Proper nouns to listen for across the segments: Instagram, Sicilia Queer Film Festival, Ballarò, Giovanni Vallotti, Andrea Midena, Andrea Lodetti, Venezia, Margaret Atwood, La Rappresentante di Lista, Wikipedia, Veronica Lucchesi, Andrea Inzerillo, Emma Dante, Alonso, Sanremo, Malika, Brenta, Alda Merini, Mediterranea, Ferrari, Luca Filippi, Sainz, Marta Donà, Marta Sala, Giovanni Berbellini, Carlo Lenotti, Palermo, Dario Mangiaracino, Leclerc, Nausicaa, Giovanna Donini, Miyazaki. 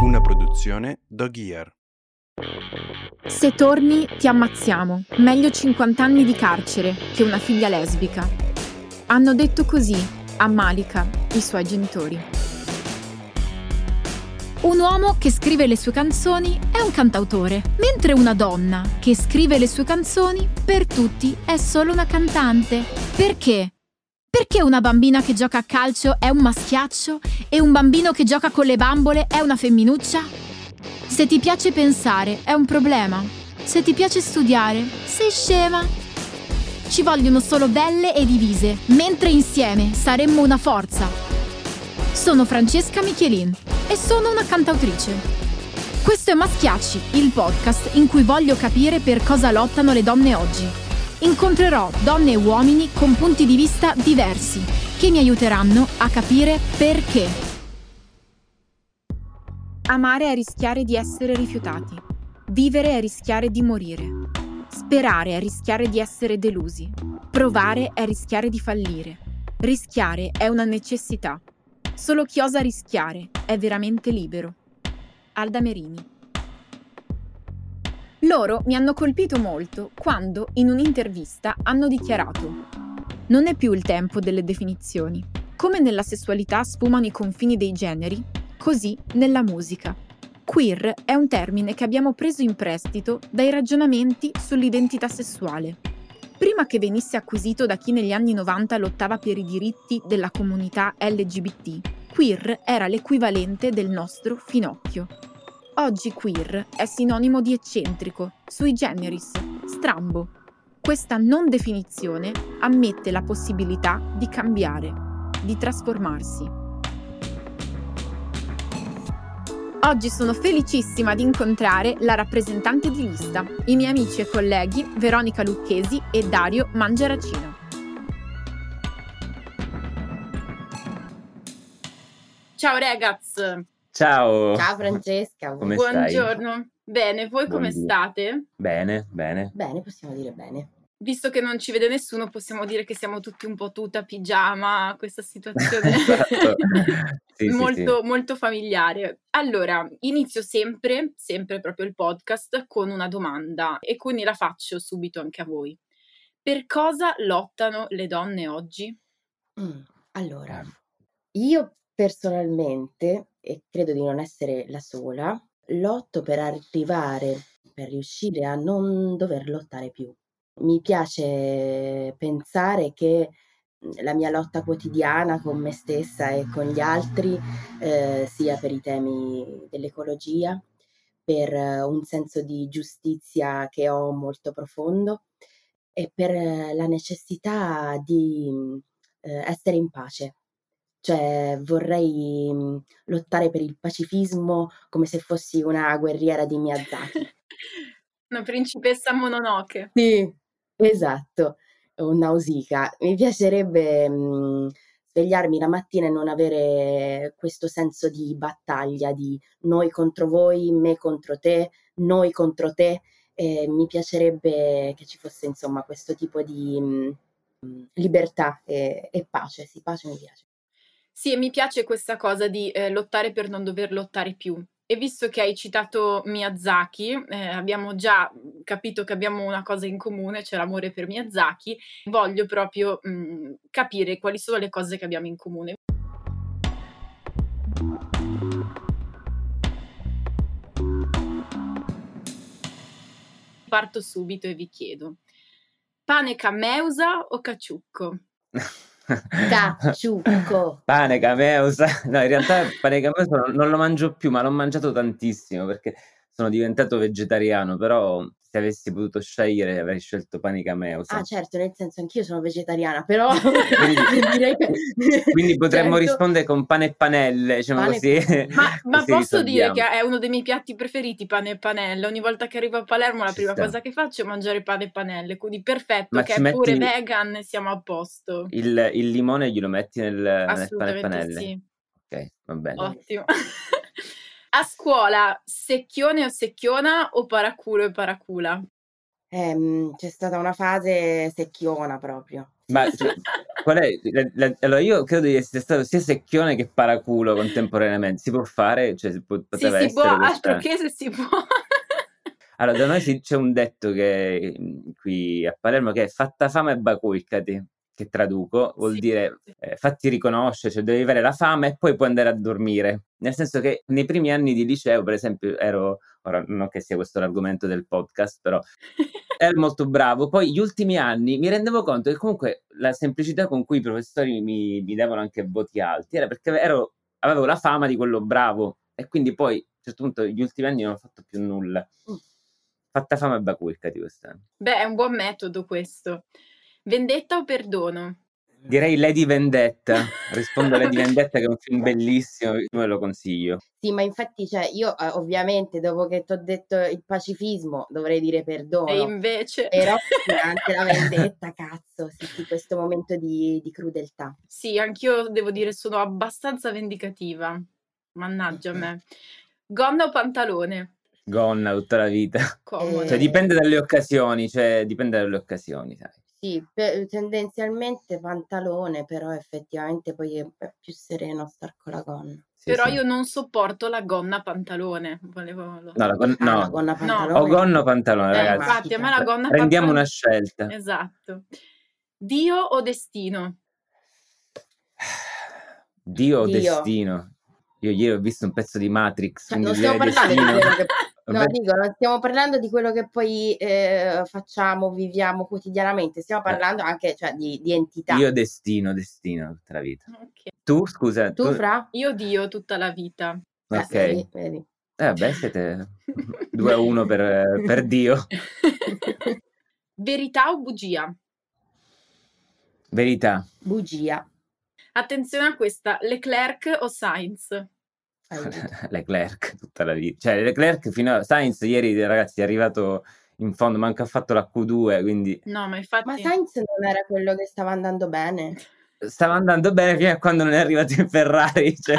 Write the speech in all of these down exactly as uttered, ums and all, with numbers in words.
Una produzione Dog-Ear. Se torni, ti ammazziamo. Meglio cinquanta anni di carcere che una figlia lesbica. Hanno detto così a Malika i suoi genitori. Un uomo che scrive le sue canzoni è un cantautore, mentre una donna che scrive le sue canzoni per tutti è solo una cantante. Perché? Perché una bambina che gioca a calcio è un maschiaccio e un bambino che gioca con le bambole è una femminuccia? Se ti piace pensare, è un problema. Se ti piace studiare, sei scema. Ci vogliono solo belle e divise, mentre insieme saremmo una forza. Sono Francesca Michielin e sono una cantautrice. Questo è Maschiacci, il podcast in cui voglio capire per cosa lottano le donne oggi. Incontrerò donne e uomini con punti di vista diversi, che mi aiuteranno a capire perché. Amare è rischiare di essere rifiutati. Vivere è rischiare di morire. Sperare è rischiare di essere delusi. Provare è rischiare di fallire. Rischiare è una necessità. Solo chi osa rischiare è veramente libero. Alda Merini. Loro mi hanno colpito molto quando, in un'intervista, hanno dichiarato: non è più il tempo delle definizioni. Come nella sessualità sfumano i confini dei generi, così nella musica. Queer è un termine che abbiamo preso in prestito dai ragionamenti sull'identità sessuale. Prima che venisse acquisito da chi negli anni novanta lottava per i diritti della comunità L G B T, queer era l'equivalente del nostro finocchio. Oggi queer è sinonimo di eccentrico, sui generis, strambo. Questa non definizione ammette la possibilità di cambiare, di trasformarsi. Oggi sono felicissima di incontrare La Rappresentante di Lista, i miei amici e colleghi Veronica Lucchesi e Dario Mangiaracino. Ciao ragazzi! Ciao! Ciao Francesca! Come Buongiorno! Stai? Bene, voi Buon come Dio. State? Bene, bene. Bene, possiamo dire bene. Visto che non ci vede nessuno, possiamo dire che siamo tutti un po' tuta, pigiama, questa situazione esatto. sì, molto, sì, sì. molto familiare. Allora, inizio sempre, sempre proprio il podcast con una domanda e quindi la faccio subito anche a voi. Per cosa lottano le donne oggi? Mm, allora, io personalmente, e credo di non essere la sola, lotto per arrivare, per riuscire a non dover lottare più. Mi piace pensare che la mia lotta quotidiana con me stessa e con gli altri eh, sia per i temi dell'ecologia, per un senso di giustizia che ho molto profondo e per la necessità di eh, essere in pace. Cioè vorrei lottare per il pacifismo come se fossi una guerriera di Miyazaki. Una principessa Mononoke. Sì. Esatto, un Nausicaa. Mi piacerebbe mh, svegliarmi la mattina e non avere questo senso di battaglia, di noi contro voi, me contro te, noi contro te. E mi piacerebbe che ci fosse insomma questo tipo di mh, libertà e, e pace, sì, pace mi piace. Sì, e mi piace questa cosa di eh, lottare per non dover lottare più. E visto che hai citato Miyazaki, eh, abbiamo già capito che abbiamo una cosa in comune, cioè l'amore per Miyazaki, voglio proprio mh, capire quali sono le cose che abbiamo in comune. Parto subito e vi chiedo, pane cameusa o caciucco? Caciucco. Pane cameusa. No, in realtà pane cameusa non, non lo mangio più, ma l'ho mangiato tantissimo perché sono diventato vegetariano, però se avessi potuto scegliere avrei scelto pane cameusa. Ah certo, nel senso anch'io sono vegetariana, però quindi, direi che... quindi potremmo certo. rispondere con pane e panelle, diciamo pane... così. Ma, ma così posso risolviamo. Dire che è uno dei miei piatti preferiti, pane e panelle. Ogni volta che arrivo a Palermo la prima cosa che faccio è mangiare pane e panelle, quindi perfetto, ma che è pure il... vegan, siamo a posto. Il, il limone glielo metti nel, nel pane e panelle? Sì. Ok, va bene. Ottimo. A scuola, secchione o secchiona o paraculo e paracula? Eh, c'è stata una fase secchiona proprio. Ma cioè, qual è? La, la, allora io credo di essere stato sia secchione che paraculo contemporaneamente. Si può fare? Cioè, si può, sì, si può, altro che se si può. Allora, da noi si, c'è un detto che qui a Palermo che è fatta fama e bacuccati, che traduco, vuol sì. dire eh, fatti riconoscere, cioè devi avere la fama e poi puoi andare a dormire. Nel senso che nei primi anni di liceo, per esempio, ero, ora non che sia questo l'argomento del podcast, però ero molto bravo. Poi gli ultimi anni mi rendevo conto che comunque la semplicità con cui i professori mi, mi davano anche voti alti era perché ero, avevo la fama di quello bravo, e quindi poi a un certo punto gli ultimi anni non ho fatto più nulla. Mm. Fatta fama e bacucca di quest'anno. Beh, è un buon metodo questo. Vendetta o perdono? Direi Lady Vendetta. Rispondo a Lady Vendetta, che è un film bellissimo, io ve lo consiglio. Sì, ma infatti, cioè, io eh, ovviamente dopo che ti ho detto il pacifismo dovrei dire perdono. E invece... Però anche la vendetta, cazzo, sì, sì, questo momento di, di crudeltà. Sì, anch'io devo dire sono abbastanza vendicativa. Mannaggia a me. Gonna o pantalone? Gonna tutta la vita. Comodo. Cioè dipende dalle occasioni, cioè dipende dalle occasioni, sai. Sì, pe- tendenzialmente pantalone, però effettivamente poi è più sereno star con la gonna. Sì, però sì. Io non sopporto la gonna pantalone. Volevo lo... No, la gonna, no. Ah, la gonna pantalone. No. O gonna pantalone, eh, ragazzi. Infatti, ma la gonna prendiamo pantalone. Una scelta. Esatto. Dio o destino? Dio o Dio. Destino? Io ieri ho visto un pezzo di Matrix. Cioè, non stiamo parlando destino. Di quello che... No, dico, non stiamo parlando di quello che poi eh, facciamo, viviamo quotidianamente, stiamo parlando anche cioè, di, di entità. Io destino, destino tutta la vita. Okay. Tu, scusa. Tu, tu, Fra? Io Dio tutta la vita. Ok. Vedi, vedi. Eh beh, siete due a uno per, per Dio. Verità o bugia? Verità. Bugia. Attenzione a questa, Leclerc o Sainz? Leclerc tutta la vita, cioè Leclerc fino a Sainz ieri ragazzi è arrivato in fondo, manca fatto la Q due, quindi no, ma infatti ma Sainz non era quello che stava andando bene stava andando bene fino a quando non è arrivato in Ferrari, cioè,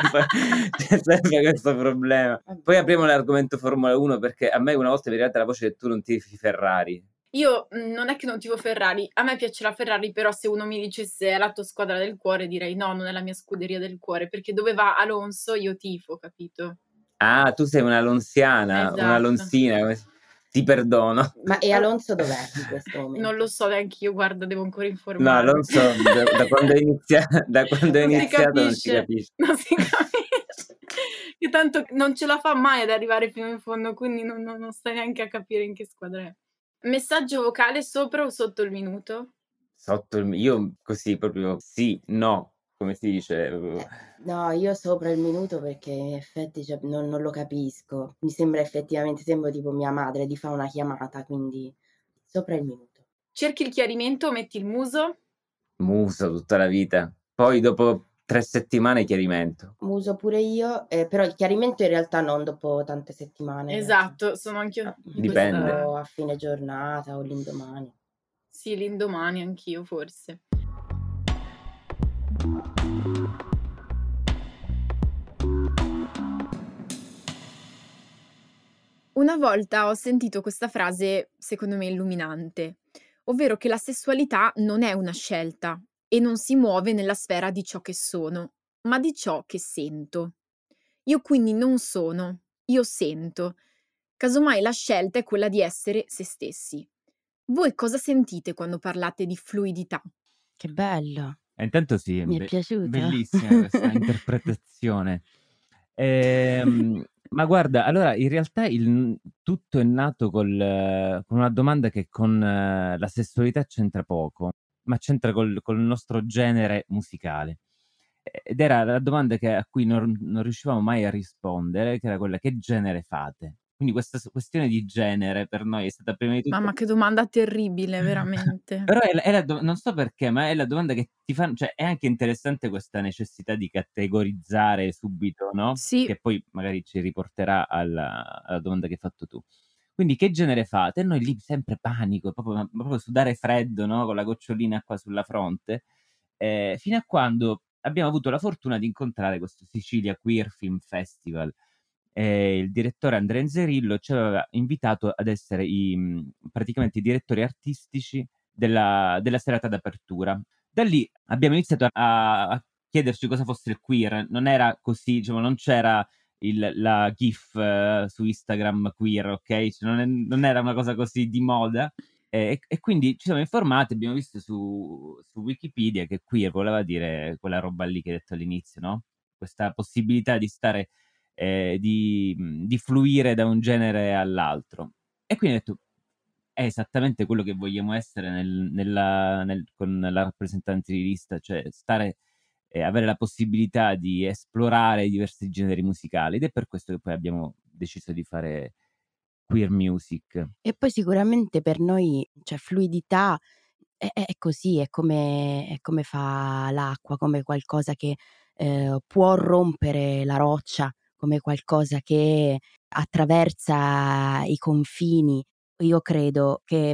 c'è sempre questo problema. Poi apriamo l'argomento Formula uno, perché a me una volta mi è arrivata la voce che tu non tifi Ferrari. Io non è che non tifo Ferrari, a me piace la Ferrari, però se uno mi dicesse è la tua squadra del cuore direi no, non è la mia scuderia del cuore, perché dove va Alonso io tifo, capito? Ah, tu sei un'alonsiana, esatto. Un'alonsina, ti perdono. Ma e Alonso dov'è in questo momento? Non lo so neanche io, guarda, devo ancora informarmi. No, Alonso da, da quando è iniziato, da quando è non, iniziato non si capisce. Non si capisce. Che tanto non ce la fa mai ad arrivare fino in fondo, quindi non, non, non sta neanche a capire in che squadra è. Messaggio vocale sopra o sotto il minuto? Sotto il io così proprio sì, no, come si dice? Eh, no, io sopra il minuto perché in effetti cioè, non, non lo capisco. Mi sembra effettivamente, sembra tipo mia madre di fare una chiamata, quindi sopra il minuto. Cerchi il chiarimento o metti il muso? Muso tutta la vita. Poi dopo tre settimane chiarimento. Muso pure io, eh, però il chiarimento in realtà non dopo tante settimane. Esatto, sono anch'io. Dipende. O a fine giornata o l'indomani. Sì, l'indomani anch'io forse. Una volta ho sentito questa frase, secondo me illuminante, ovvero che la sessualità non è una scelta e non si muove nella sfera di ciò che sono, ma di ciò che sento. Io quindi non sono, io sento. Casomai la scelta è quella di essere se stessi. Voi cosa sentite quando parlate di fluidità? Che bello! E intanto sì, è mi è be- piaciuta. Bellissima questa interpretazione. Ehm... Ma guarda, allora in realtà il, tutto è nato col, con una domanda che con uh, la sessualità c'entra poco, ma c'entra col, col nostro genere musicale. Ed era la domanda che, a cui non, non riuscivamo mai a rispondere, che era quella: che genere fate? Quindi questa questione di genere per noi è stata prima di tutto... Mamma, che domanda terribile, veramente. Però è la, è la do... non so perché, ma è la domanda che ti fanno... Cioè, è anche interessante questa necessità di categorizzare subito, no? Sì. Che poi magari ci riporterà alla, alla domanda che hai fatto tu. Quindi che genere fate? E noi lì sempre panico, proprio, proprio sudare freddo, no? Con la gocciolina qua sulla fronte. Eh, fino a quando abbiamo avuto la fortuna di incontrare questo Sicilia Queer Film Festival. Eh, il direttore Andrea Inzerillo ci aveva invitato ad essere i, praticamente i direttori artistici della, della serata d'apertura Da lì abbiamo iniziato a, a chiederci cosa fosse il queer. Non era così, diciamo, non c'era il, la GIF uh, su Instagram queer, ok? Cioè, non, è, non era una cosa così di moda. E, e quindi ci siamo informati, abbiamo visto su, su Wikipedia che queer voleva dire quella roba lì che hai detto all'inizio, no? Questa possibilità di stare, eh, di, di fluire da un genere all'altro. E quindi ho detto, è esattamente quello che vogliamo essere nel, nella, nel, con la rappresentante di lista, cioè stare, eh, avere la possibilità di esplorare diversi generi musicali, ed è per questo che poi abbiamo deciso di fare queer music. E poi sicuramente per noi, cioè, fluidità è, è così, è come, è come fa l'acqua, come qualcosa che eh, può rompere la roccia, come qualcosa che attraversa i confini. Io credo che,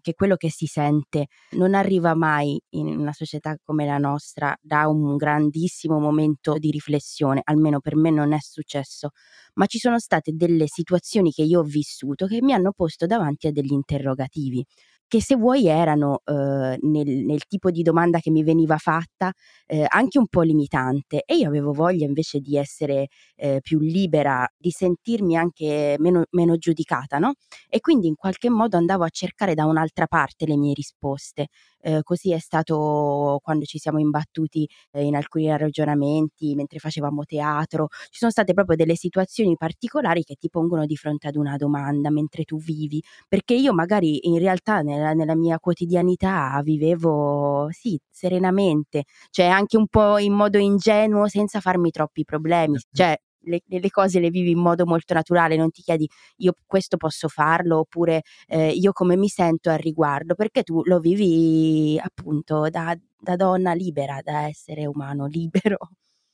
che quello che si sente non arriva mai in una società come la nostra da un grandissimo momento di riflessione, almeno per me non è successo, ma ci sono state delle situazioni che io ho vissuto che mi hanno posto davanti a degli interrogativi, che se vuoi erano eh, nel, nel tipo di domanda che mi veniva fatta eh, anche un po' limitante, e io avevo voglia invece di essere eh, più libera, di sentirmi anche meno, meno giudicata, no? E quindi in qualche modo andavo a cercare da un'altra parte le mie risposte. Eh, così è stato quando ci siamo imbattuti eh, in alcuni ragionamenti mentre facevamo teatro. Ci sono state proprio delle situazioni particolari che ti pongono di fronte ad una domanda mentre tu vivi, perché io magari in realtà nella, nella mia quotidianità vivevo sì serenamente, cioè anche un po' in modo ingenuo, senza farmi troppi problemi, cioè Le, le cose le vivi in modo molto naturale, non ti chiedi io questo posso farlo oppure eh, io come mi sento al riguardo, perché tu lo vivi appunto da, da donna libera, da essere umano libero.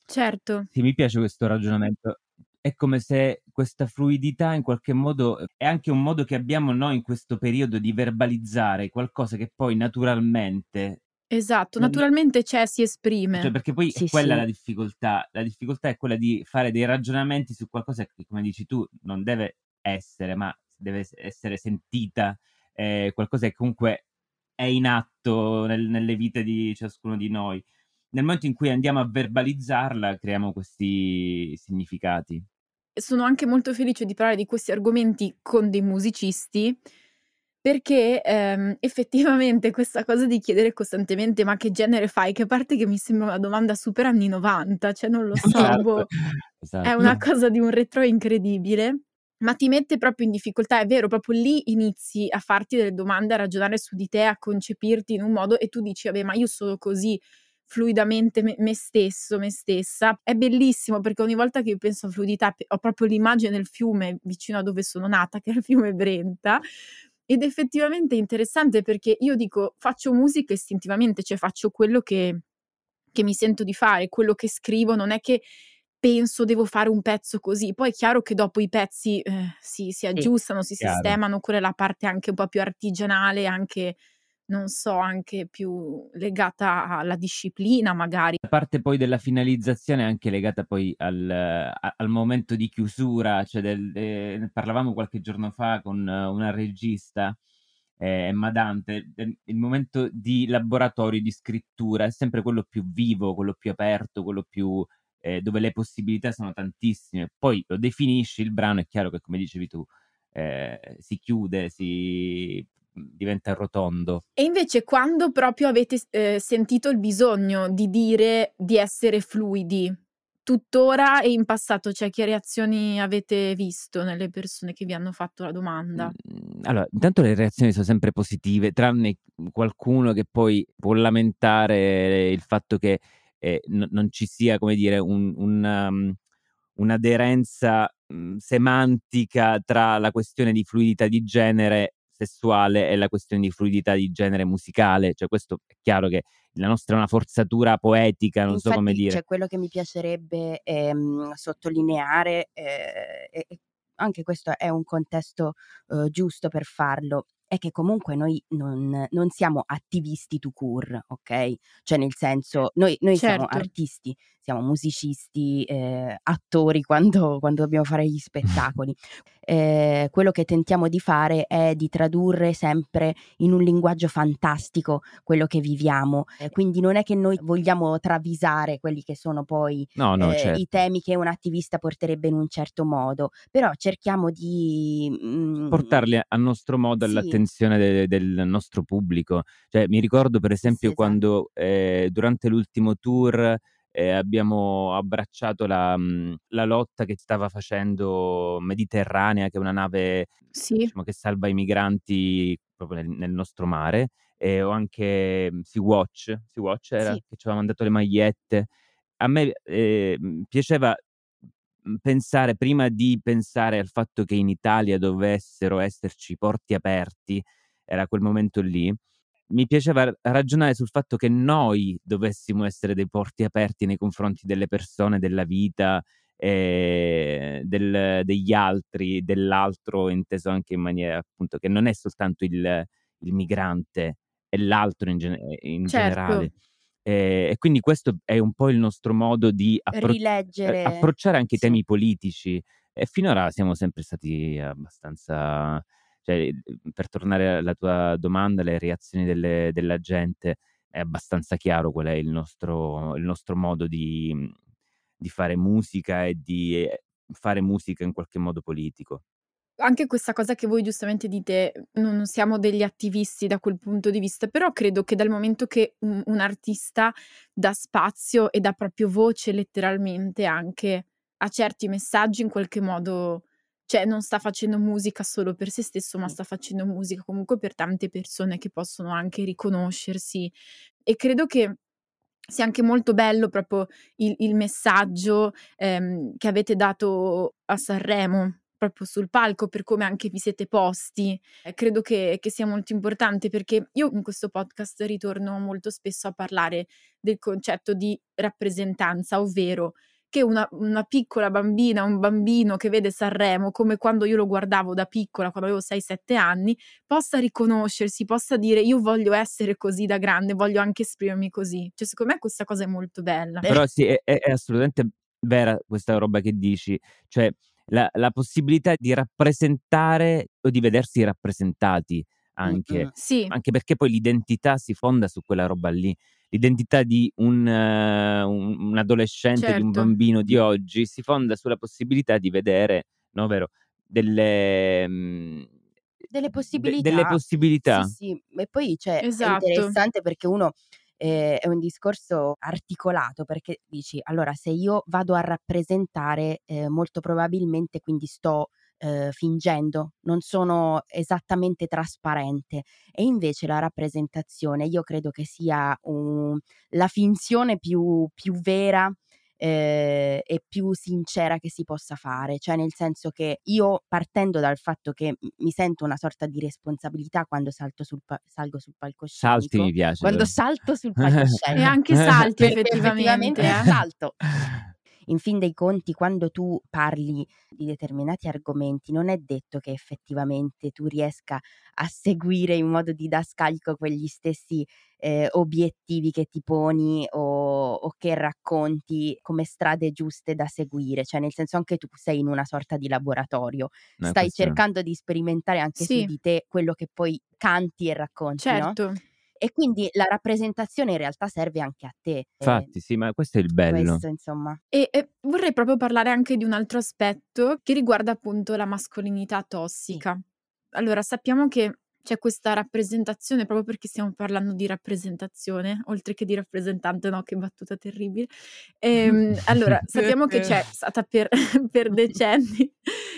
Certo. Sì, mi piace questo ragionamento, è come se questa fluidità in qualche modo è anche un modo che abbiamo noi in questo periodo di verbalizzare qualcosa che poi naturalmente... Esatto, naturalmente c'è, si esprime. Cioè, perché poi sì, è quella sì. la difficoltà, la difficoltà è quella di fare dei ragionamenti su qualcosa che, come dici tu, non deve essere, ma deve essere sentita, eh, qualcosa che comunque è in atto nel, nelle vite di ciascuno di noi. Nel momento in cui andiamo a verbalizzarla, creiamo questi significati. Sono anche molto felice di parlare di questi argomenti con dei musicisti, perché ehm, effettivamente questa cosa di chiedere costantemente ma che genere fai, che parte che mi sembra una domanda super anni novanta, cioè non lo so, esatto. Boh, esatto. È una cosa di un retro incredibile, ma ti mette proprio in difficoltà, è vero, proprio lì inizi a farti delle domande, a ragionare su di te, a concepirti in un modo, e tu dici vabbè ma io sono così fluidamente me, me stesso, me stessa. È bellissimo, perché ogni volta che io penso a fluidità ho proprio l'immagine del fiume vicino a dove sono nata, che è il fiume Brenta. Ed effettivamente è interessante, perché io dico faccio musica istintivamente, cioè faccio quello che, che mi sento di fare, quello che scrivo, non è che penso devo fare un pezzo così, poi è chiaro che dopo i pezzi eh, si, si aggiustano, sì, si chiaro. Sistemano, quella è la parte anche un po' più artigianale, anche non so, anche più legata alla disciplina magari. La parte poi della finalizzazione è anche legata poi al, al momento di chiusura, cioè del, eh, parlavamo qualche giorno fa con una regista, Emma eh, Dante, il momento di laboratorio di scrittura è sempre quello più vivo, quello più aperto, quello più eh, dove le possibilità sono tantissime, poi lo definisci il brano, è chiaro che come dicevi tu eh, si chiude, si... diventa rotondo. E invece quando proprio avete eh, sentito il bisogno di dire di essere fluidi, tuttora e in passato, cioè che reazioni avete visto nelle persone che vi hanno fatto la domanda? Allora, intanto le reazioni sono sempre positive, tranne qualcuno che poi può lamentare il fatto che eh, n- non ci sia, come dire, un, un, um, un'aderenza um, semantica tra la questione di fluidità di genere sessuale è la questione di fluidità di genere musicale, cioè questo è chiaro che la nostra è una forzatura poetica, non infatti, so come dire. Cioè, quello che mi piacerebbe ehm, sottolineare, eh, e anche questo è un contesto eh, giusto per farlo, è che comunque noi non, non siamo attivisti tout court, ok? Cioè nel senso, noi, noi certo. siamo artisti, siamo musicisti, eh, attori quando, quando dobbiamo fare gli spettacoli. Eh, quello che tentiamo di fare è di tradurre sempre in un linguaggio fantastico quello che viviamo, eh, quindi non è che noi vogliamo travisare quelli che sono poi no, no, eh, certo. i temi che un attivista porterebbe in un certo modo, però cerchiamo di mh, portarli a nostro modo, sì. all'attenzione de- del nostro pubblico. Cioè, mi ricordo per esempio sì, quando esatto. eh, durante l'ultimo tour Eh, abbiamo abbracciato la, la lotta che stava facendo Mediterranea, che è una nave sì. diciamo, che salva i migranti proprio nel, nel nostro mare, e ho anche Sea-Watch, Sea-Watch era sì. che ci aveva mandato le magliette. A me eh, piaceva pensare, prima di pensare al fatto che in Italia dovessero esserci porti aperti, era quel momento lì, mi piaceva ragionare sul fatto che noi dovessimo essere dei porti aperti nei confronti delle persone, della vita, eh, del, degli altri, dell'altro, inteso anche in maniera appunto che non è soltanto il, il migrante, è l'altro in, gen- in certo. generale. Eh, e quindi questo è un po' il nostro modo di appro- rileggere, approcciare anche i sì. temi politici, e finora siamo sempre stati abbastanza... Cioè, per tornare alla tua domanda, le reazioni delle, della gente, è abbastanza chiaro qual è il nostro, il nostro modo di, di fare musica e di fare musica in qualche modo politico. Anche questa cosa che voi giustamente dite, non siamo degli attivisti da quel punto di vista, però credo che dal momento che un, un artista dà spazio e dà proprio voce letteralmente anche a certi messaggi, in qualche modo... Cioè non sta facendo musica solo per se stesso, ma sta facendo musica comunque per tante persone che possono anche riconoscersi. E credo che sia anche molto bello proprio il, il messaggio ehm, che avete dato a Sanremo, proprio sul palco, per come anche vi siete posti. Eh, credo che, che sia molto importante, perché io in questo podcast ritorno molto spesso a parlare del concetto di rappresentanza, ovvero... che una, una piccola bambina, un bambino che vede Sanremo, come quando io lo guardavo da piccola, quando avevo sei sette anni, possa riconoscersi, possa dire io voglio essere così da grande, voglio anche esprimermi così. Cioè secondo me questa cosa è molto bella. Però sì, è, è assolutamente vera questa roba che dici, cioè la, la possibilità di rappresentare o di vedersi rappresentati anche, mm-hmm. sì. anche perché poi l'identità si fonda su quella roba lì. L'identità di un, uh, un, un adolescente, certo. di un bambino di oggi si fonda sulla possibilità di vedere, no, vero, delle, mh, delle possibilità. De, delle possibilità. Sì, sì. E poi cioè, esatto. è interessante perché uno eh, è un discorso articolato, perché dici, allora se io vado a rappresentare eh, molto probabilmente quindi sto... Uh, fingendo, non sono esattamente trasparente, e invece la rappresentazione io credo che sia un, la finzione più, più vera eh, e più sincera che si possa fare, cioè nel senso che io, partendo dal fatto che mi sento una sorta di responsabilità quando salto sul pa- salgo sul palcoscenico, salti mi piace, quando però. salto sul palcoscenico e anche salti effettivamente, effettivamente eh? salto. In fin dei conti, quando tu parli di determinati argomenti, non è detto che effettivamente tu riesca a seguire in modo didascalico quegli stessi eh, obiettivi che ti poni o, o che racconti come strade giuste da seguire. Cioè, nel senso, anche tu sei in una sorta di laboratorio, no, stai questo. cercando di sperimentare anche sì. su di te quello che poi canti e racconti, certo. no? E quindi la rappresentazione in realtà serve anche a te. Infatti, sì, ma questo è il bello. Questo, insomma. E, e vorrei proprio parlare anche di un altro aspetto che riguarda appunto la mascolinità tossica. Allora, sappiamo che c'è questa rappresentazione, proprio perché stiamo parlando di rappresentazione, oltre che di rappresentante, no, che battuta terribile. Ehm, allora, sappiamo che c'è stata per, per decenni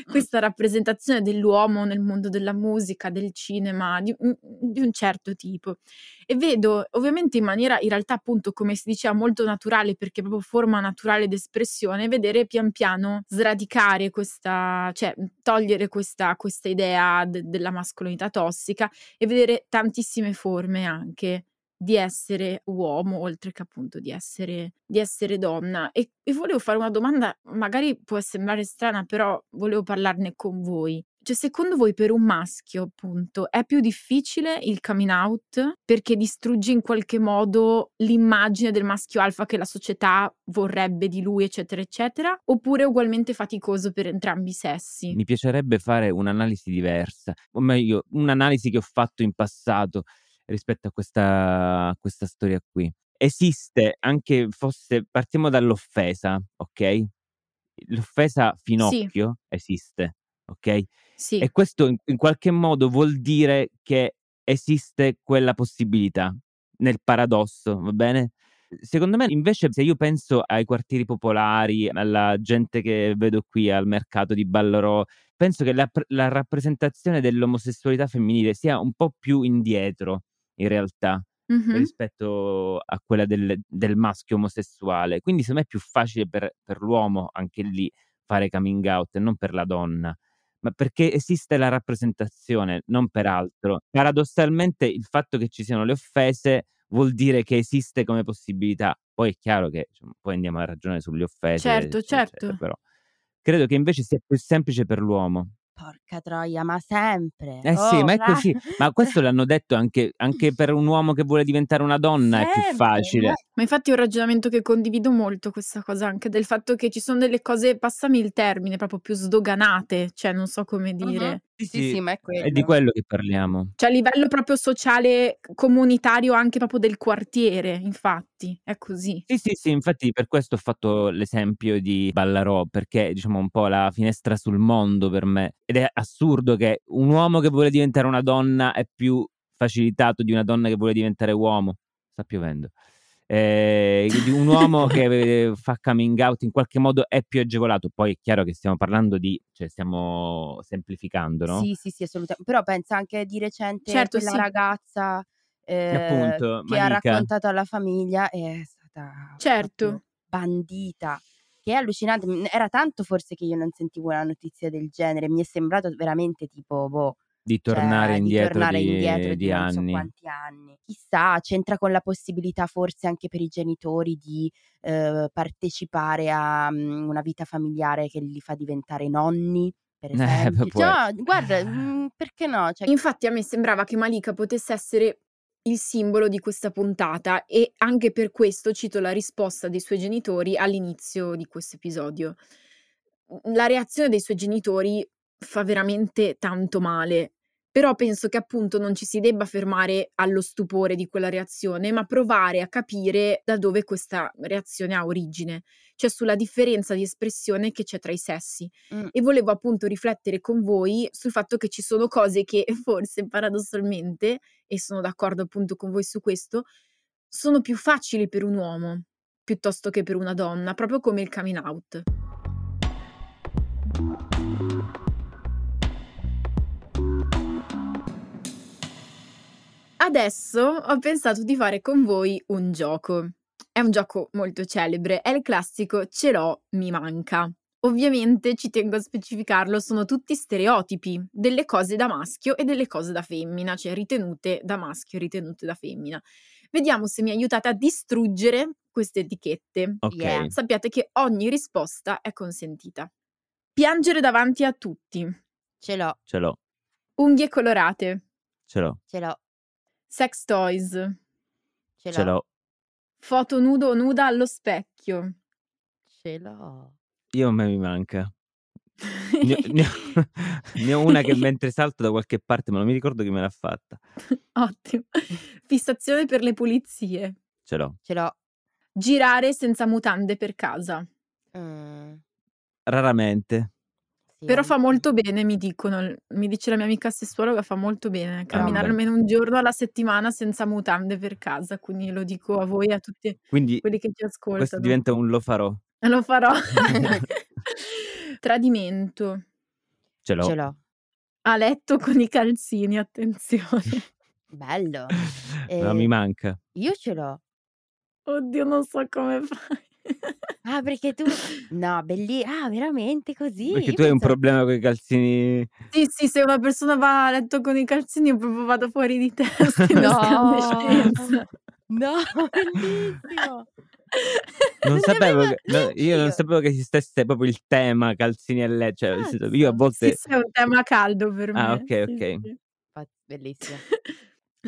questa rappresentazione dell'uomo nel mondo della musica, del cinema, di, di un certo tipo. E vedo, ovviamente in maniera, in realtà appunto, come si diceva, molto naturale, perché proprio forma naturale d'espressione, vedere pian piano sradicare questa, cioè togliere questa, questa idea de, della mascolinità tossica, e vedere tantissime forme anche di essere uomo, oltre che appunto di essere, di essere donna. E, e volevo fare una domanda, magari può sembrare strana, però volevo parlarne con voi. Cioè, secondo voi per un maschio, appunto, è più difficile il coming out perché distrugge in qualche modo l'immagine del maschio alfa che la società vorrebbe di lui, eccetera, eccetera, oppure è ugualmente faticoso per entrambi i sessi? Mi piacerebbe fare un'analisi diversa, o meglio, un'analisi che ho fatto in passato rispetto a questa, a questa storia qui. Esiste, anche fosse, partiamo dall'offesa, ok? L'offesa finocchio sì. esiste, ok? Sì. E questo in, in qualche modo vuol dire che esiste quella possibilità nel paradosso, va bene? Secondo me invece, se io penso ai quartieri popolari, alla gente che vedo qui al mercato di Ballarò, penso che la, la rappresentazione dell'omosessualità femminile sia un po' più indietro in realtà. Mm-hmm. Rispetto a quella del, del maschio omosessuale, quindi secondo me è più facile per, per l'uomo anche lì fare coming out e non per la donna, ma perché esiste la rappresentazione, non per altro. Paradossalmente il fatto che ci siano le offese vuol dire che esiste come possibilità, poi è chiaro che cioè, poi andiamo a ragionare sulle offese, certo, eccetera, certo, però credo che invece sia più semplice per l'uomo. Porca troia, ma sempre. Eh oh, sì, ma è così. Ma questo l'hanno detto anche, anche per un uomo che vuole diventare una donna, sempre, è più facile. Ma infatti è un ragionamento che condivido molto, questa cosa anche del fatto che ci sono delle cose, passami il termine, proprio più sdoganate, cioè non so come dire. Uh-huh. Sì, sì, sì, sì, ma è quello. È di quello che parliamo. Cioè a livello proprio sociale, comunitario, anche proprio del quartiere, infatti, è così. Sì, sì, sì, infatti per questo ho fatto l'esempio di Ballarò, perché diciamo un po' la finestra sul mondo per me. Ed è assurdo che un uomo che vuole diventare una donna è più facilitato di una donna che vuole diventare uomo. Sta piovendo. Eh, di un uomo che fa coming out in qualche modo è più agevolato. Poi è chiaro che stiamo parlando di, cioè stiamo semplificando, no? Sì, sì, sì, assolutamente. Però pensa anche di recente, certo, quella sì. ragazza eh, appunto, che Malika. Ha raccontato alla famiglia è stata certo bandita. Che è allucinante, era tanto forse che io non sentivo una notizia del genere, mi è sembrato veramente tipo boh, di tornare cioè, indietro di, tornare di, indietro di, di non anni. So quanti anni, chissà, c'entra con la possibilità forse anche per i genitori di eh, partecipare a um, una vita familiare che li fa diventare nonni. Per esempio, eh, cioè, guarda, mh, perché no? Cioè, infatti a me sembrava che Malika potesse essere il simbolo di questa puntata e anche per questo cito la risposta dei suoi genitori all'inizio di questo episodio. La reazione dei suoi genitori fa veramente tanto male, però penso che appunto non ci si debba fermare allo stupore di quella reazione, ma provare a capire da dove questa reazione ha origine, cioè sulla differenza di espressione che c'è tra i sessi. Mm. E volevo appunto riflettere con voi sul fatto che ci sono cose che forse paradossalmente, e sono d'accordo appunto con voi su questo, sono più facili per un uomo piuttosto che per una donna, proprio come il coming out. Adesso ho pensato di fare con voi un gioco. È un gioco molto celebre, è il classico ce l'ho, mi manca. Ovviamente, ci tengo a specificarlo, sono tutti stereotipi delle cose da maschio e delle cose da femmina, cioè ritenute da maschio e ritenute da femmina. Vediamo se mi aiutate a distruggere queste etichette. Okay. Yeah. Sappiate che ogni risposta è consentita. Piangere davanti a tutti. Ce l'ho. Ce l'ho. Unghie colorate. Ce l'ho. Ce l'ho. Sex toys. Ce l'ho. Ce l'ho. Foto nudo o nuda allo specchio. Ce l'ho. Io a me mi manca. Ne ho, ne ho, ne ho una che mentre salto da qualche parte, ma non mi ricordo chi me l'ha fatta. Ottimo. Fissazione per le pulizie. Ce l'ho. Ce l'ho. Girare senza mutande per casa. Mm. Raramente. Però fa molto bene, mi dicono, mi dice la mia amica sessuologa, fa molto bene camminare ah, almeno un giorno alla settimana senza mutande per casa, quindi lo dico a voi e a tutti quindi quelli che ci ascoltano. Questo diventa un lo farò. Lo farò. Tradimento. Ce l'ho. Ce l'ho. A letto con i calzini, attenzione. Bello. Eh, no, mi manca. Io ce l'ho. Oddio, non so come fai. Ah, perché tu no, belli, ah, veramente così? Perché io tu penso... hai un problema con i calzini. Sì, sì, se una persona va a letto con i calzini io proprio vado fuori di testa. No. No, bellissimo. Non sapevo che, no, io non sapevo che esistesse proprio il tema calzini e le, cioè ah, io a volte sì, sì, è un tema caldo per me. Ah, ok, ok. Sì, sì. Bellissimo.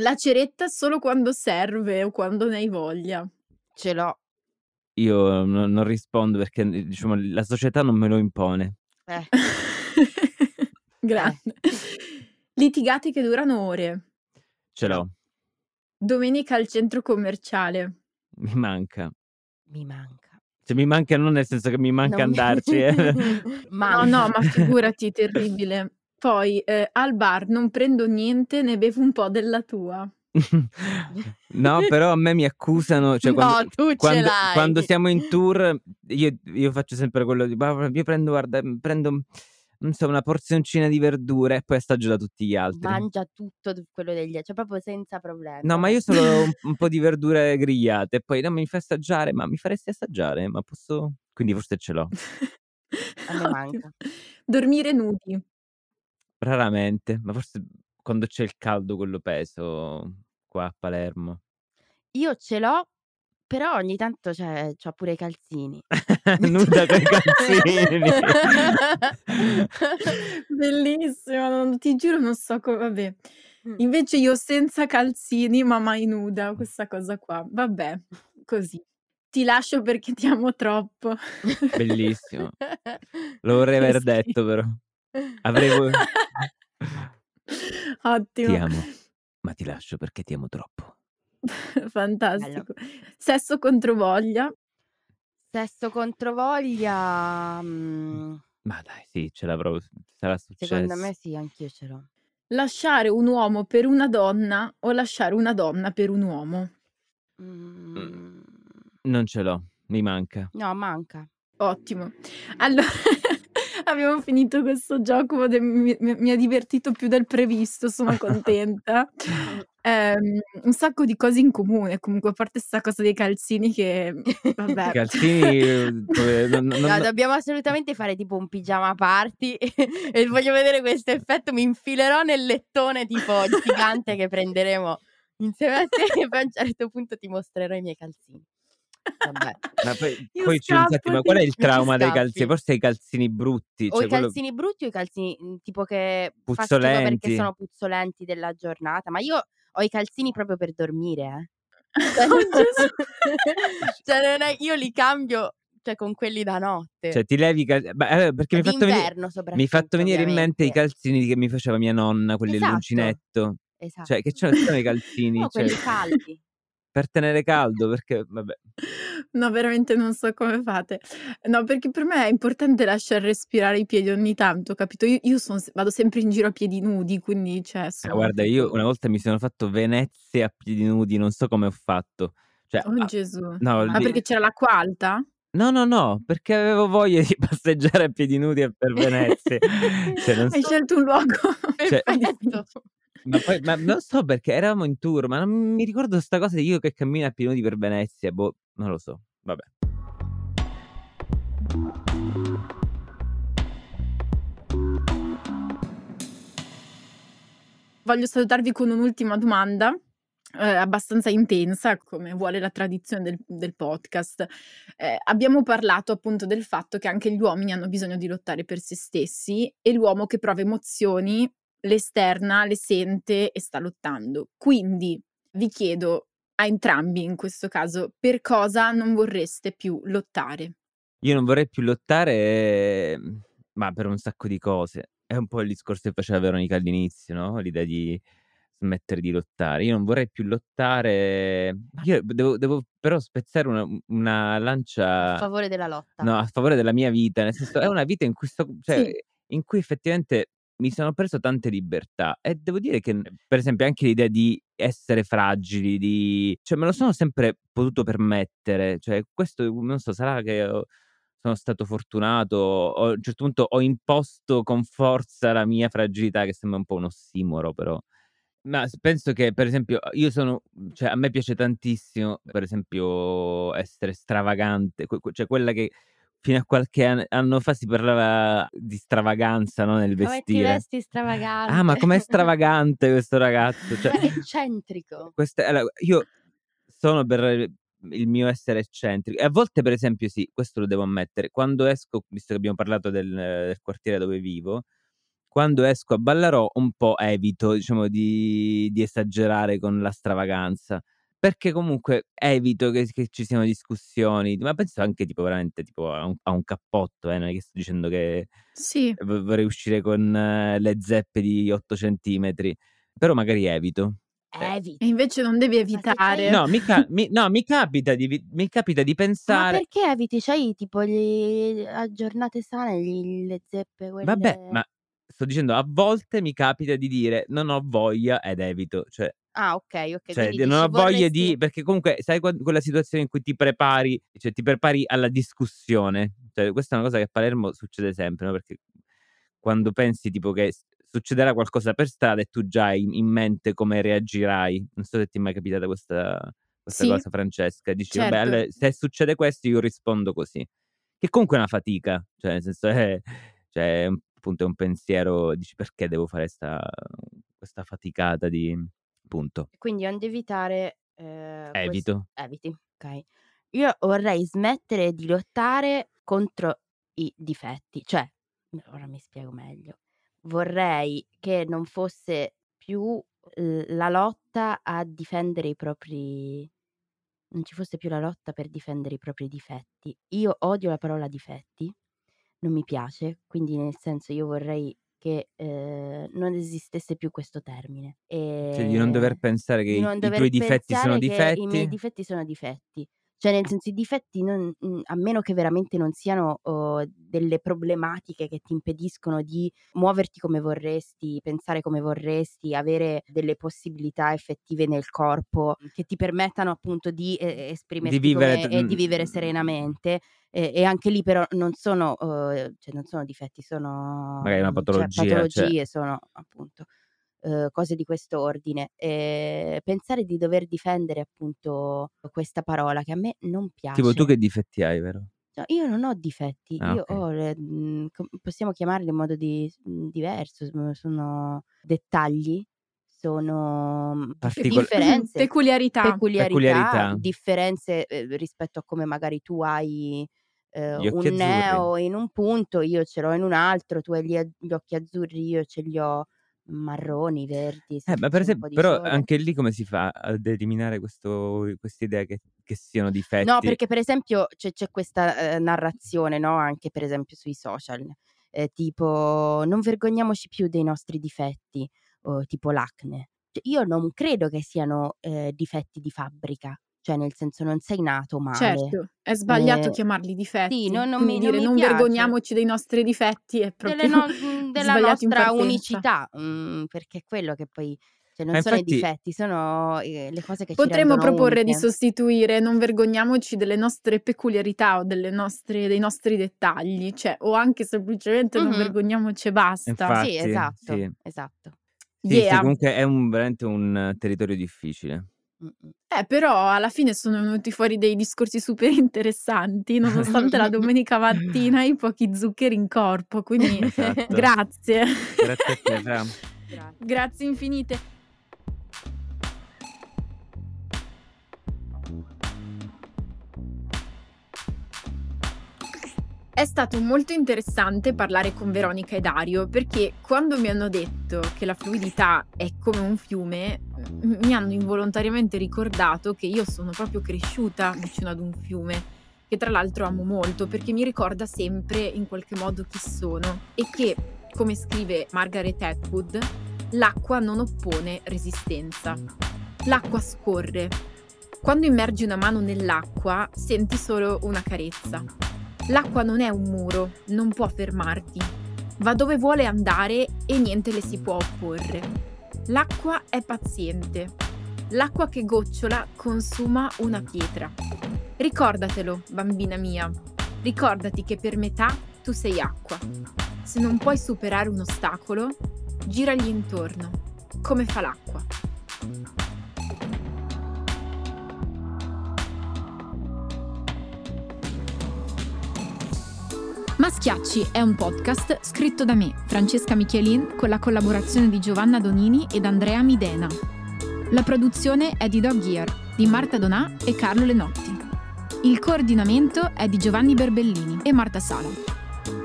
La ceretta solo quando serve o quando ne hai voglia. Ce l'ho. Io non, non rispondo perché diciamo la società non me lo impone. Eh. Grande. Eh. Litigate che durano ore. Ce l'ho. Domenica al centro commerciale. Mi manca. Mi manca. Cioè mi manca non nel senso che mi manca non andarci. Mi... Eh. No, no, ma figurati, terribile. Poi eh, al bar non prendo niente, ne bevo un po' della tua. No, però a me mi accusano, cioè, quando, no, tu quando, ce l'hai. Quando siamo in tour io, io faccio sempre quello di io prendo, guarda, prendo non so, una porzioncina di verdure e poi assaggio da tutti gli altri. Mangia tutto quello degli altri, cioè proprio senza problemi. No, ma io solo un, un po' di verdure grigliate e poi no, mi fai assaggiare, ma mi faresti assaggiare, ma posso? Quindi forse ce l'ho. A me manca. Dormire nudi. Raramente, ma forse quando c'è il caldo quello peso qua a Palermo. Io ce l'ho, però ogni tanto c'è, c'ho pure i calzini. Nuda con i calzini. Bellissimo, non, ti giuro non so come, vabbè. Invece io senza calzini ma mai nuda, questa cosa qua. Vabbè, così. Ti lascio perché ti amo troppo. Bellissimo. Lo vorrei aver detto però. Avrei Ottimo. Ti amo, ma ti lascio perché ti amo troppo. Fantastico. Allora. Sesso contro voglia. Sesso contro voglia. Mm. Ma dai, sì, ce l'avrò. Sarà successo. Secondo me sì, anch'io ce l'ho. Lasciare un uomo per una donna o lasciare una donna per un uomo. Mm. Non ce l'ho, mi manca. No, manca. Ottimo. Allora. Abbiamo finito questo gioco, mi, mi, mi ha divertito più del previsto, sono contenta. Um, un sacco di cose in comune, comunque, a parte sta cosa dei calzini che, vabbè. Calzini, non, non, no, dobbiamo assolutamente fare tipo un pigiama party e, e voglio vedere questo effetto, mi infilerò nel lettone tipo gigante che prenderemo insieme a te e poi a un certo punto ti mostrerò i miei calzini. Vabbè. Ma poi, poi c'è un attimo, ma qual è il trauma dei calzini? Forse i calzini brutti, cioè o i calzini quello... brutti o i calzini tipo che puzzolenti perché sono puzzolenti della giornata, ma io ho i calzini proprio per dormire, eh. Cioè non è, io li cambio, cioè, con quelli da notte, cioè ti levi cal... Beh, perché mi fatto venire, mi fatto venire in mente i calzini che mi faceva mia nonna, quelli esatto. Dell'uncinetto, esatto. Cioè che c'erano i calzini, no, cioè... quelli caldi per tenere caldo, perché vabbè. No, veramente non so come fate. No, perché per me è importante lasciare respirare i piedi ogni tanto, capito? Io, io son, vado sempre in giro a piedi nudi, quindi cioè sono... eh, guarda, io una volta mi sono fatto Venezia a piedi nudi, non so come ho fatto. Cioè, oh a... Gesù. No, ma lì... perché c'era l'acqua alta? No, no, no, perché avevo voglia di passeggiare a piedi nudi per Venezia. Cioè, non so... Hai scelto un luogo cioè... perfetto. Ma poi ma non so perché eravamo in tour, ma non mi ricordo sta cosa di io che cammino a piedi nudi per Venezia, boh, non lo so, vabbè. Voglio salutarvi con un'ultima domanda, eh, abbastanza intensa, come vuole la tradizione del, del podcast. Eh, abbiamo parlato appunto del fatto che anche gli uomini hanno bisogno di lottare per se stessi e l'uomo che prova emozioni l'esterna, le sente e sta lottando. Quindi vi chiedo a entrambi in questo caso, per cosa non vorreste più lottare? Io non vorrei più lottare, ma per un sacco di cose. È un po' il discorso che faceva Veronica all'inizio, no? L'idea di smettere di lottare. Io non vorrei più lottare. Io devo, devo però spezzare una, una lancia a favore della lotta. No, a favore della mia vita, nel senso è una vita in cui sto, cioè, sì. In cui effettivamente mi sono preso tante libertà e devo dire che, per esempio, anche l'idea di essere fragili, di... cioè me lo sono sempre potuto permettere, cioè questo, non so, sarà che ho... sono stato fortunato, ho, a un certo punto ho imposto con forza la mia fragilità, che sembra un po' un ossimoro però, ma penso che, per esempio, io sono, cioè a me piace tantissimo, per esempio, essere stravagante, cioè quella che... Fino a qualche anno fa si parlava di stravaganza, no? Nel vestire. Come ti vesti stravagante. Ah, ma com'è stravagante questo ragazzo. Cioè, è eccentrico. Questa, allora, io sono per il mio essere eccentrico. E a volte, per esempio, sì, questo lo devo ammettere, quando esco, visto che abbiamo parlato del, del quartiere dove vivo, quando esco a Ballarò un po' evito, diciamo, di, di esagerare con la stravaganza, perché comunque evito che, che ci siano discussioni, ma penso anche tipo veramente tipo a un, a un cappotto, eh, non è che sto dicendo che sì. vorrei uscire con uh, le zeppe di otto centimetri, però magari evito. Evita. E invece non devi evitare. No, mi, ca- mi, no, mi, capita, di, mi capita di pensare. Ma perché eviti? C'hai tipo le giornate sane, gli, le zeppe quelle... Vabbè, ma sto dicendo, a volte mi capita di dire non ho voglia ed evito, cioè. Ah, ok, ok. Cioè, dici, non ho vorresti... voglia di, perché comunque sai quella situazione in cui ti prepari, cioè ti prepari alla discussione. Cioè, questa è una cosa che a Palermo succede sempre, no? Perché quando pensi tipo che succederà qualcosa per strada e tu già hai in mente come reagirai. Non so se ti è mai capitata questa, questa sì. cosa, Francesca. Dici, certo. vabbè, allora, se succede questo io rispondo così. Che comunque è una fatica, cioè nel senso è, cioè, appunto è un pensiero, dici perché devo fare sta, questa faticata di... punto. Quindi onde evitare... Eh, Evito. Questo, eviti, ok. Io vorrei smettere di lottare contro i difetti, cioè, ora mi spiego meglio. Vorrei che non fosse più la lotta a difendere i propri... non ci fosse più la lotta per difendere i propri difetti. Io odio la parola difetti, non mi piace, quindi nel senso io vorrei che eh, non esistesse più questo termine. E cioè di non dover pensare che i tuoi difetti sono difetti? I miei difetti sono difetti. Cioè nel senso i difetti, non, a meno che veramente non siano oh, delle problematiche che ti impediscono di muoverti come vorresti, pensare come vorresti, avere delle possibilità effettive nel corpo che ti permettano appunto di eh, esprimerti di come, t- e di vivere serenamente. E, e anche lì però non sono, eh, cioè non sono difetti, sono magari una patologia, cioè, patologie, cioè... sono appunto... Uh, cose di questo ordine. Eh, pensare di dover difendere appunto questa parola che a me non piace. Tipo tu che difetti hai, vero? No, io non ho difetti, ah, io okay. ho le, mh, possiamo chiamarli in modo di, mh, diverso, sono dettagli, sono Particol- differenze, peculiarità. peculiarità, peculiarità, differenze eh, rispetto a come magari tu hai eh, un neo in un punto, io ce l'ho in un altro, tu hai gli, gli occhi azzurri, io ce li ho marroni, verdi, eh, ma per esempio, però sole. Anche lì come si fa ad eliminare questo questa idea che, che siano difetti? No, perché per esempio c'è, c'è questa eh, narrazione, no? Anche per esempio sui social, eh, tipo non vergogniamoci più dei nostri difetti, o, tipo l'acne. Cioè, io non credo che siano eh, difetti di fabbrica. Cioè nel senso non sei nato male. Certo, è sbagliato eh, chiamarli difetti. Sì, no, non mi, dire non, mi non vergogniamoci dei nostri difetti è proprio delle no, della nostra unicità, mm, perché è quello che poi cioè non ma sono infatti, i difetti, sono eh, le cose che potremmo ci rendono proporre uniche. Di sostituire non vergogniamoci delle nostre peculiarità o delle nostre, dei nostri dettagli, cioè o anche semplicemente mm-hmm. non vergogniamoci e basta. Infatti, sì, esatto, sì. esatto. Sì, yeah. sì, comunque è un, veramente un territorio difficile. Eh, però alla fine sono venuti fuori dei discorsi super interessanti nonostante la domenica mattina i pochi zuccheri in corpo, quindi esatto. grazie grazie, a te, grazie grazie infinite. È stato molto interessante parlare con Veronica e Dario, perché quando mi hanno detto che la fluidità è come un fiume, mi hanno involontariamente ricordato che io sono proprio cresciuta vicino ad un fiume, che tra l'altro amo molto perché mi ricorda sempre in qualche modo chi sono e che, come scrive Margaret Atwood, l'acqua non oppone resistenza. L'acqua scorre. Quando immergi una mano nell'acqua, senti solo una carezza. L'acqua non è un muro, non può fermarti. Va dove vuole andare e niente le si può opporre. L'acqua è paziente. L'acqua che gocciola consuma una pietra. Ricordatelo, bambina mia. Ricordati che per metà tu sei acqua. Se non puoi superare un ostacolo, giragli intorno, come fa l'acqua. Maschiacci è un podcast scritto da me, Francesca Michielin, con la collaborazione di Giovanna Donini ed Andrea Midena. La produzione è di Dog-Ear. di Marta Donà e Carlo Lenotti. Il coordinamento è di Giovanni Berbellini e Marta Sala.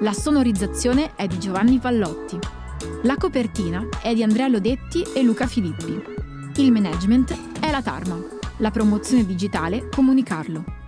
La sonorizzazione è di Giovanni Vallotti. La copertina è di Andrea Lodetti e Luca Filippi. Il management è la Tarma. La promozione digitale Comunicarlo.